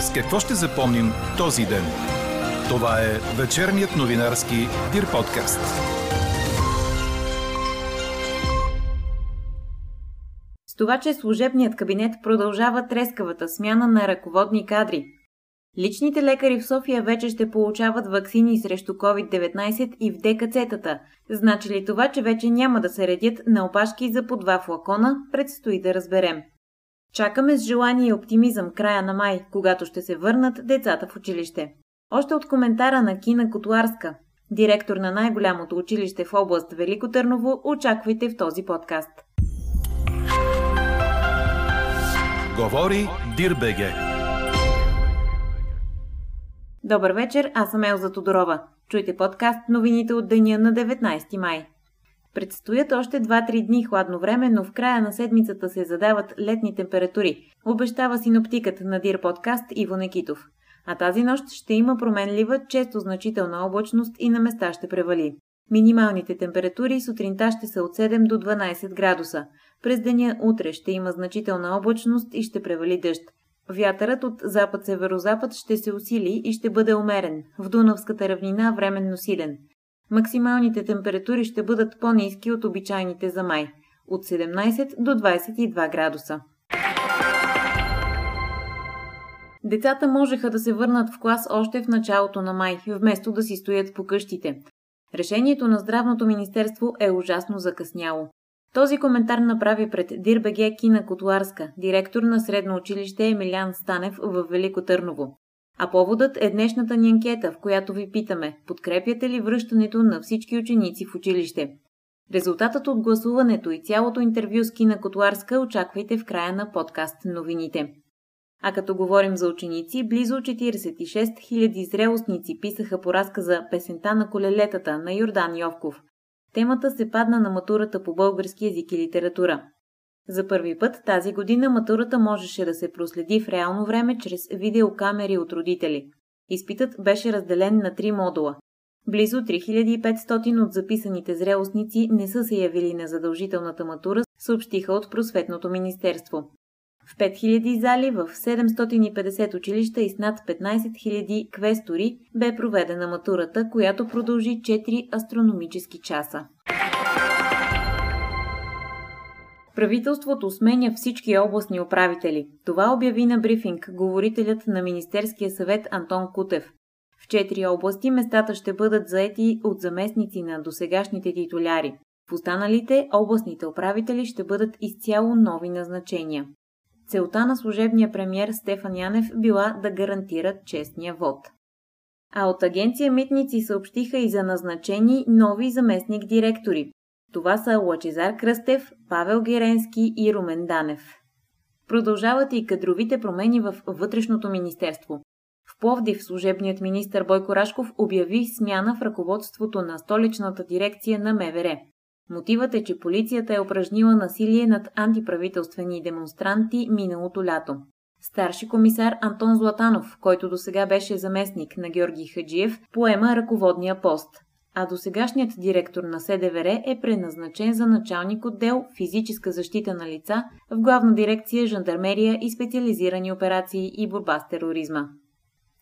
С какво ще запомним този ден? Това е вечерният новинарски Дир подкаст. С това, че служебният кабинет продължава трескавата смяна на ръководни кадри. Личните лекари в София вече ще получават ваксини срещу COVID-19 и в ДКЦ-тата. Значи ли това, че вече няма да се редят на опашки за по два флакона, предстои да разберем. Чакаме с желание и оптимизъм края на май, когато ще се върнат децата в училище. Още от коментара на Кина Кутуарска, директор на най-голямото училище в област Велико Търново, очаквайте в този подкаст. Говори Дир.бг. Добър вечер, аз съм Елза Тодорова. Чуйте подкаст новините от деня на 19 май. Предстоят още 2-3 дни хладно време, но в края на седмицата се задават летни температури, обещава синоптикът на Дир подкаст Иво Некитов. А тази нощ ще има променлива, често значителна облачност и на места ще превали. Минималните температури сутринта ще са от 7 до 12 градуса. През деня утре ще има значителна облачност и ще превали дъжд. Вятърът от запад-северозапад ще се усили и ще бъде умерен, в Дунавската равнина временно силен. Максималните температури ще бъдат по-ниски от обичайните за май – от 17 до 22 градуса. Децата можеха да се върнат в клас още в началото на май, вместо да си стоят по къщите. Решението на Здравното министерство е ужасно закъсняло. Този коментар направи пред Дир.бг Кина Кутуарска, директор на средно училище Емилян Станев в Велико Търново. А поводът е днешната ни анкета, в която ви питаме – подкрепяте ли връщането на всички ученици в училище? Резултатът от гласуването и цялото интервю с Кина Кутуарска очаквайте в края на подкаст новините. А като говорим за ученици, близо 46 000 зрелостници писаха по разказа «Песента на колелетата» на Йордан Йовков. Темата се падна на матурата по български език и литература. За първи път тази година матурата можеше да се проследи в реално време чрез видеокамери от родители. Изпитът беше разделен на 3 модула. Близо 3500 от записаните зрелостници не са се явили на задължителната матура, съобщиха от Просветното министерство. В 5000 зали, в 750 училища и с над 15 000 квестори бе проведена матурата, която продължи 4 астрономически часа. Правителството сменя всички областни управители. Това обяви на брифинг говорителят на Министерския съвет Антон Кутев. В 4 области местата ще бъдат заети от заместници на досегашните титуляри. В останалите областните управители ще бъдат изцяло нови назначения. Целта на служебния премиер Стефан Янев била да гарантират честния вод. А от агенция Митници съобщиха и за назначени нови заместник-директори. Това са Лачезар Кръстев, Павел Геренски и Румен Данев. Продължават и кадровите промени във Вътрешното министерство. В Пловдив служебният министър Бойко Рашков обяви смяна в ръководството на столичната дирекция на МВР. Мотивът е, че полицията е упражнила насилие над антиправителствени демонстранти миналото лято. Старши комисар Антон Златанов, който досега беше заместник на Георги Хаджиев, поема ръководния пост, а досегашният директор на СДВР е преназначен за началник отдел физическа защита на лица в главна дирекция жандармерия и специализирани операции и борба с тероризма.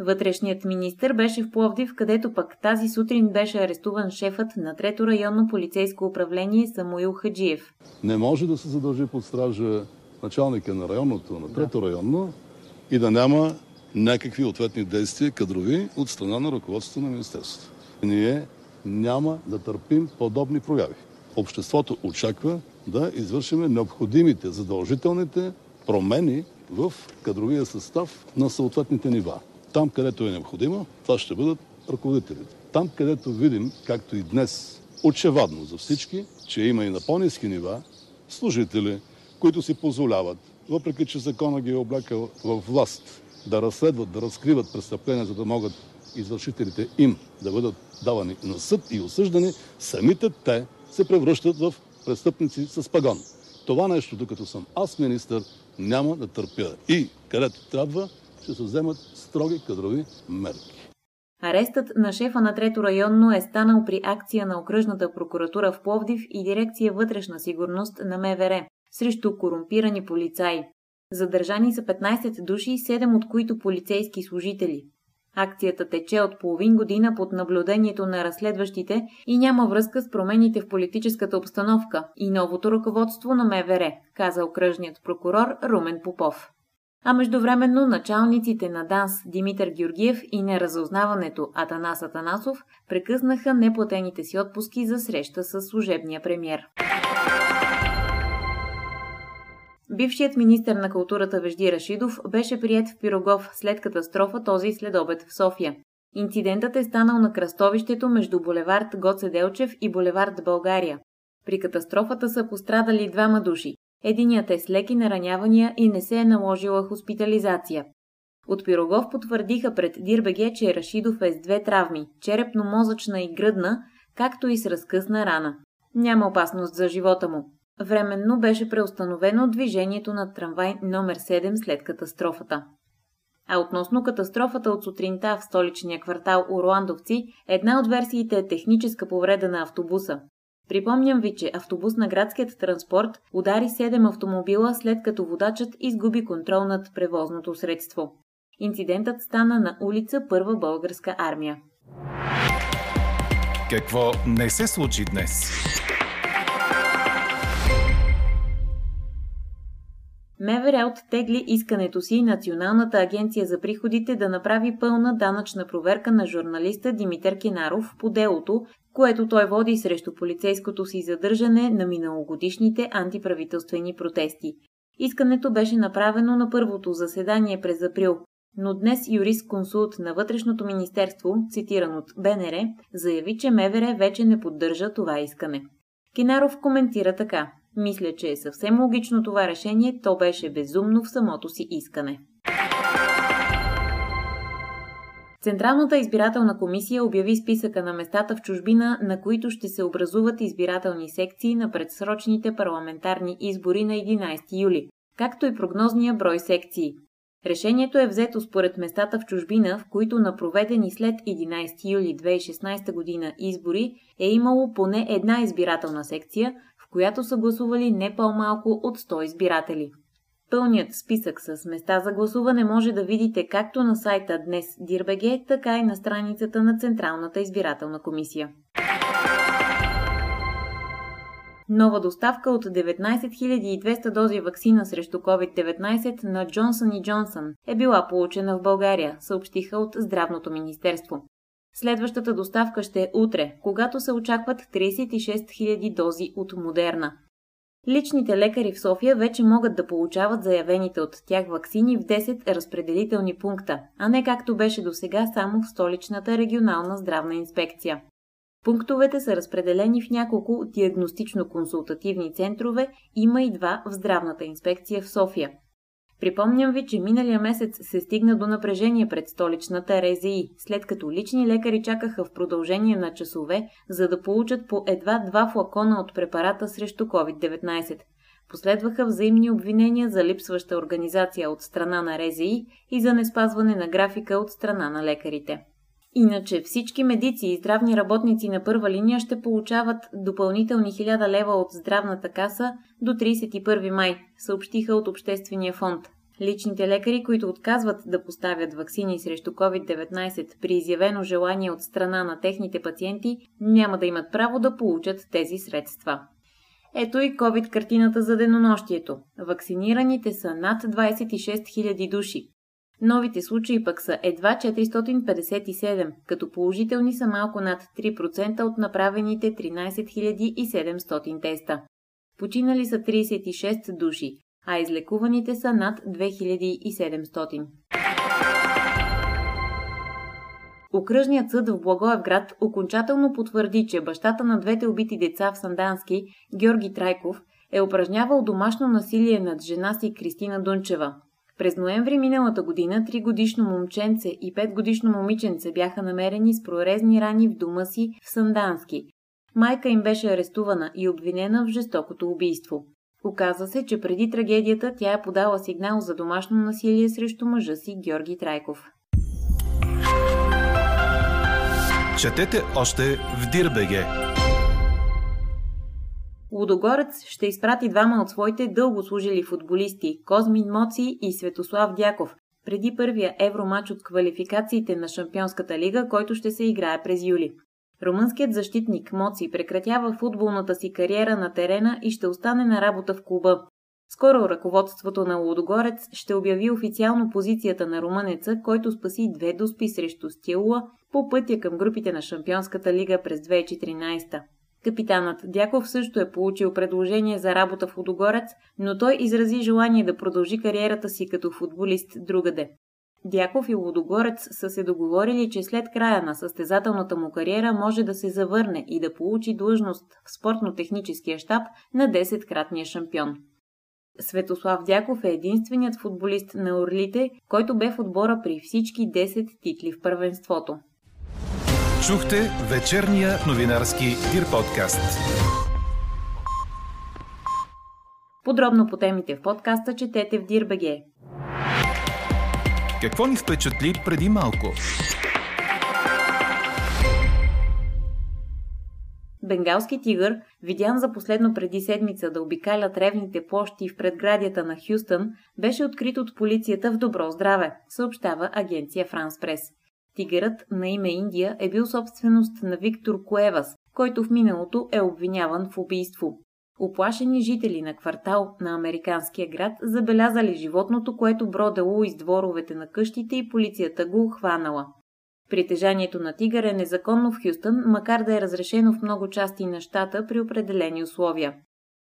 Вътрешният министър беше в Пловдив, където пък тази сутрин беше арестуван шефът на Трето районно полицейско управление Самуил Хаджиев. Не може да се задължи под стража началника на районното, на Трето районно и да няма някакви ответни действия кадрови от страна на ръководството на министерството. Ние няма да търпим подобни прояви. Обществото очаква да извършим необходимите, задължителните промени в кадровия състав на съответните нива. Там, където е необходимо, това ще бъдат ръководителите. Там, където видим, както и днес, очевадно за всички, че има и на по-ниски нива служители, които си позволяват, въпреки че закона ги е облякал във власт, да разследват, да разкриват престъпления, за да могат извършителите им да бъдат давани на съд и осъждани, самите те се превръщат в престъпници с пагон. Това нещо, докато съм аз министър, няма да търпя. И където трябва, ще се вземат строги кадрови мерки. Арестът на шефа на Трето районно е станал при акция на Окръжната прокуратура в Пловдив и дирекция Вътрешна сигурност на МВР срещу корумпирани полицаи. Задържани са 15 души, 7 от които полицейски служители. Акцията тече от половин година под наблюдението на разследващите и няма връзка с промените в политическата обстановка и новото ръководство на МВР, каза окръжният прокурор Румен Попов. А междувременно началниците на ДАНС Димитър Георгиев и на разузнаването Атанас Атанасов прекъснаха неплатените си отпуски за среща с служебния премиер. Бившият министър на културата Вежди Рашидов беше приет в Пирогов след катастрофа този следобед в София. Инцидентът е станал на кръстовището между булевард Гоце Делчев и булевард България. При катастрофата са пострадали двама души. Единият е с леки наранявания и не се е наложила хоспитализация. От Пирогов потвърдиха пред Дир.бг, че Рашидов е с две травми – черепно-мозъчна и гръдна, както и с разкъсна рана. Няма опасност за живота му. Временно беше преустановено движението на трамвай номер 7 след катастрофата. А относно катастрофата от сутринта в столичния квартал Орландовци, една от версиите е техническа повреда на автобуса. Припомням ви, че автобус на градският транспорт удари 7 автомобила, след като водачът изгуби контрол над превозното средство. Инцидентът стана на улица Първа българска армия. Какво не се случи днес? МВР оттегли искането си Националната агенция за приходите да направи пълна данъчна проверка на журналиста Димитър Кинаров по делото, което той води срещу полицейското си задържане на миналогодишните антиправителствени протести. Искането беше направено на първото заседание през април, но днес юрисконсулт на Вътрешното министерство, цитиран от БНР, заяви, че МВР вече не поддържа това искане. Кинаров коментира така: „Мисля, че е съвсем логично това решение, то беше безумно в самото си искане.“ Централната избирателна комисия обяви списъка на местата в чужбина, на които ще се образуват избирателни секции на предсрочните парламентарни избори на 11 юли, както и прогнозния брой секции. Решението е взето според местата в чужбина, в които на проведени след 11 юли 2016 година избори е имало поне една избирателна секция, в която са гласували не по-малко от 100 избиратели. Пълният списък с места за гласуване може да видите както на сайта днес Dir.bg, така и на страницата на Централната избирателна комисия. Нова доставка от 19 200 дози ваксина срещу COVID-19 на Johnson & Johnson е била получена в България, съобщиха от Здравното министерство. Следващата доставка ще е утре, когато се очакват 36 000 дози от Модерна. Личните лекари в София вече могат да получават заявените от тях ваксини в 10 разпределителни пункта, а не както беше досега само в столичната регионална здравна инспекция. Пунктовете са разпределени в няколко диагностично-консултативни центрове, има и 2 в здравната инспекция в София. Припомням ви, че миналия месец се стигна до напрежение пред столичната РЗИ, след като лични лекари чакаха в продължение на часове, за да получат по едва 2 флакона от препарата срещу COVID-19. Последваха взаимни обвинения за липсваща организация от страна на РЗИ и за неспазване на графика от страна на лекарите. Иначе всички медици и здравни работници на първа линия ще получават допълнителни 1000 лева от здравната каса до 31 май, съобщиха от Обществения фонд. Личните лекари, които отказват да поставят ваксини срещу COVID-19 при изявено желание от страна на техните пациенти, няма да имат право да получат тези средства. Ето и COVID-картината за денонощието. Ваксинираните са над 26 000 души. Новите случаи пък са едва 457, като положителни са малко над 3% от направените 13 700 теста. Починали са 36 души, а излекуваните са над 2700. Окръжният съд в Благоевград окончателно потвърди, че бащата на двете убити деца в Сандански, Георги Трайков, е упражнявал домашно насилие над жена си Кристина Дунчева. През ноември миналата година 3-годишно момченце и 5-годишно момиченце бяха намерени с прорезни рани в дома си в Сандански. Майка им беше арестувана и обвинена в жестокото убийство. Оказа се, че преди трагедията тя е подала сигнал за домашно насилие срещу мъжа си Георги Трайков. Четете още в Dir.bg. Лудогорец ще изпрати двама от своите дългослужили футболисти – Козмин Моци и Светослав Дяков, преди първия евромач от квалификациите на Шампионската лига, който ще се играе през юли. Румънският защитник Моци прекратява футболната си кариера на терена и ще остане на работа в клуба. Скоро ръководството на Лудогорец ще обяви официално позицията на румънеца, който спаси две доспи срещу Стиула по пътя към групите на Шампионската лига през 2014. Капитанът Дяков също е получил предложение за работа в Лудогорец, но той изрази желание да продължи кариерата си като футболист другаде. Дяков и Лудогорец са се договорили, че след края на състезателната му кариера може да се завърне и да получи длъжност в спортно-техническия щаб на 10-кратния шампион. Светослав Дяков е единственият футболист на Орлите, който бе в отбора при всички 10 титли в първенството. Чухте вечерния новинарски Дир подкаст. Подробно по темите в подкаста четете в Dir.bg. Какво ни впечатли преди малко? Бенгалски тигър, видян за последно преди седмица да обикаля ревните площи в предградията на Хюстън, беше открит от полицията в добро здраве, съобщава агенция Франс Прес. Тигърът на име Индия е бил собственост на Виктор Коевас, който в миналото е обвиняван в убийство. Оплашени жители на квартал на американския град забелязали животното, което бродело из дворовете на къщите и полицията го хванала. Притежанието на тигър е незаконно в Хюстън, макар да е разрешено в много части на щата при определени условия.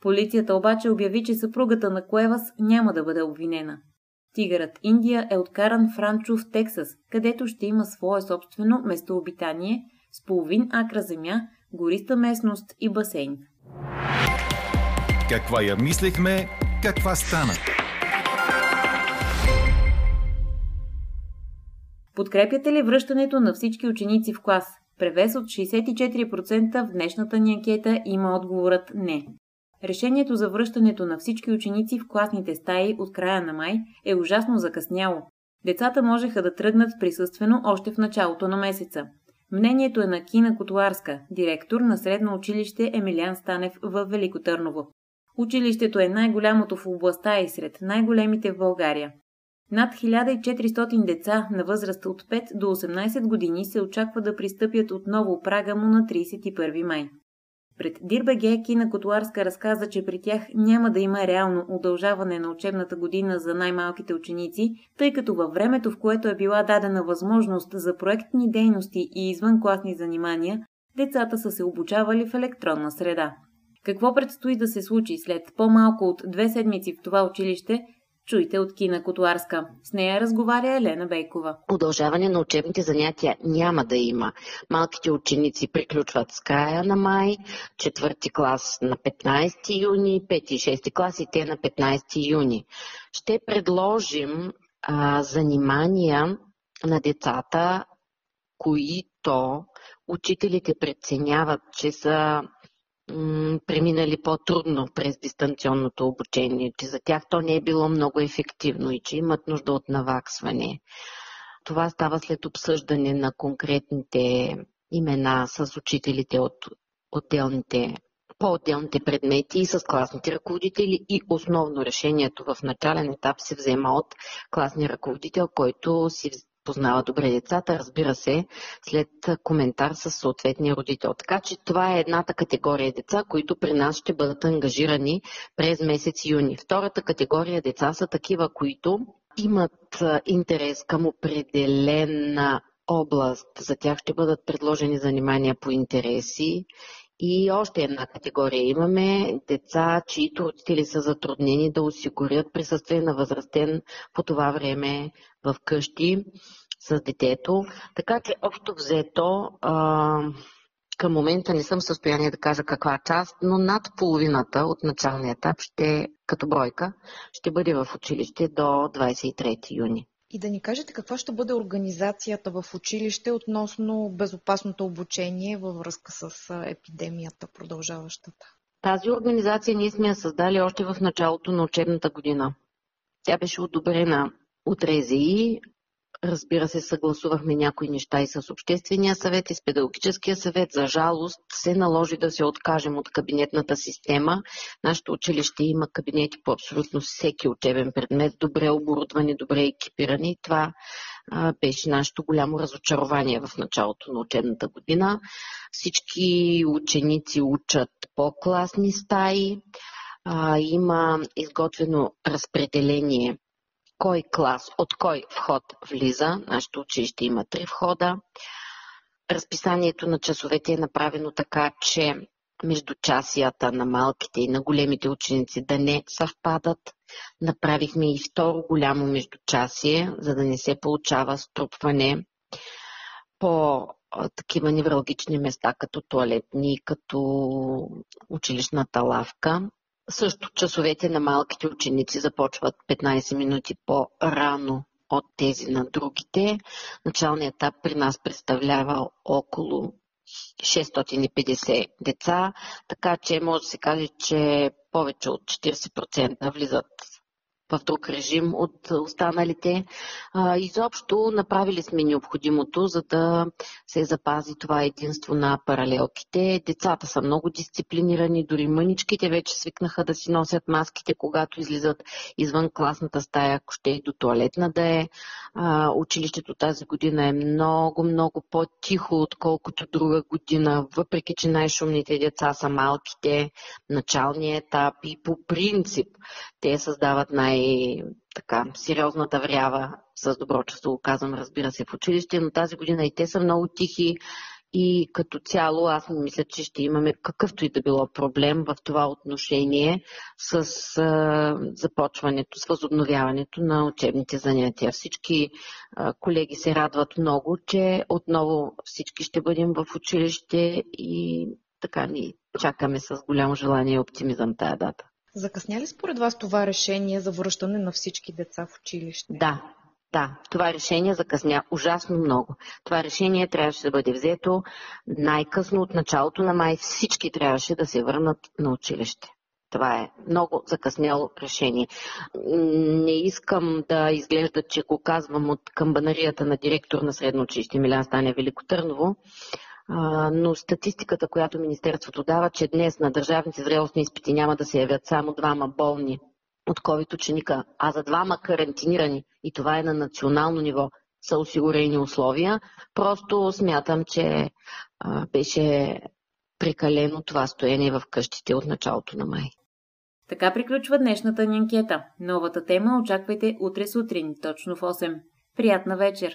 Полицията обаче обяви, че съпругата на Коевас няма да бъде обвинена. Тигърът Индия е откаран в ранчо в Тексас, където ще има свое собствено местообитание с половин акра земя, гориста местност и басейн. Каква я мислехме, каква стана? Подкрепяте ли връщането на всички ученици в клас? Превес от 64% в днешната ни анкета има отговорът не. Решението за връщането на всички ученици в класните стаи от края на май е ужасно закъсняло. Децата можеха да тръгнат присъствено още в началото на месеца. Мнението е на Кина Кутуарска, директор на средно училище Емилян Станев във Велико Търново. Училището е най-голямото в областта и сред най-големите в България. Над 1400 деца на възраст от 5 до 18 години се очаква да пристъпят отново прага му на 31 май. Пред Dir.bg Кина Кутуарска разказа, че при тях няма да има реално удължаване на учебната година за най-малките ученици, тъй като във времето, в което е била дадена възможност за проектни дейности и извънкласни занимания, децата са се обучавали в електронна среда. Какво предстои да се случи след по-малко от 2 седмици в това училище, чуйте от Кина Кутуарска. С нея разговаря Елена Бейкова. Удължаване на учебните занятия няма да има. Малките ученици приключват с края на май, 4-ти клас на 15 юни, 5-ти и 6-ти клас и те на 15 юни. Ще предложим занимания на децата, които учителите преценяват, че са преминали по-трудно през дистанционното обучение, че за тях то не е било много ефективно и че имат нужда от наваксване. Това става след обсъждане на конкретните имена с учителите от по-отделните предмети и с класните ръководители и основно решението в начален етап се взема от класния ръководител, който си познава добре децата, разбира се, след коментар с съответния родител. Така че това е едната категория деца, които при нас ще бъдат ангажирани през месец юни. Втората категория деца са такива, които имат интерес към определена област. За тях ще бъдат предложени занимания по интереси. И още една категория имаме деца, чиито родители са затруднени да осигурят присъствие на възрастен по това време в къщи с детето. Така че общо взето към момента не съм в състояние да кажа каква част, но над половината от началния етап ще, като бройка, ще бъде в училище до 23 юни. И да ни кажете каква ще бъде организацията в училище относно безопасното обучение във връзка с епидемията продължаващата? Тази организация ние сме я създали още в началото на учебната година. Тя беше одобрена от РЗИ Разбира се, съгласувахме някои неща и с Обществения съвет и с Педагогическия съвет. За жалост се наложи да се откажем от кабинетната система. Нашето училище има кабинети по абсолютно всеки учебен предмет, добре оборудвани, добре екипирани. Това беше нашето голямо разочарование в началото на учебната година. Всички ученици учат по класни стаи. Има изготвено разпределение кой клас, от кой вход влиза. Нашето училище има 3 входа. Разписанието на часовете е направено така, че междучасията на малките и на големите ученици да не съвпадат. Направихме и второ голямо междучасие, за да не се получава струпване по такива невралгични места, като тоалетни, като училищната лавка. Също часовете на малките ученици започват 15 минути по-рано от тези на другите. Началният етап при нас представлява около 650 деца, така че може да се каже, че повече от 40% влизат в друг режим от останалите. Изобщо направили сме необходимото, за да се запази това единство на паралелките. Децата са много дисциплинирани, дори мъничките вече свикнаха да си носят маските, когато излизат извън класната стая, ако ще и до тоалетна да е. Училището тази година е много по-тихо, отколкото друга година, въпреки че най-шумните деца са малките, началния етап и по принцип те създават така сериозната врява, с добро чувство казвам, разбира се, в училище, но тази година и те са много тихи и като цяло аз мисля, че ще имаме какъвто и да било проблем в това отношение с започването, с възобновяването на учебните занятия. Всички колеги се радват много, че отново всички ще бъдем в училище и така ни чакаме с голямо желание и оптимизъм тая дата. Закъсня ли според вас това решение за връщане на всички деца в училище? Да. Това решение закъсня ужасно много. Това решение трябваше да бъде взето най-късно от началото на май. Всички трябваше да се върнат на училище. Това е много закъсняло решение. Не искам да изглежда, че го казвам от камбанарията на директор на средно училище Емилян Станев, Велико Търново, но статистиката, която Министерството дава, че днес на държавните зрелостни изпити няма да се явят само 2 болни от COVID ученика, а за 2 карантинирани, и това е на национално ниво, са осигурени условия. Просто смятам, че беше прекалено това стоене в къщите от началото на май. Така приключва днешната ни анкета. Новата тема очаквайте утре сутрин, точно в 8. Приятна вечер!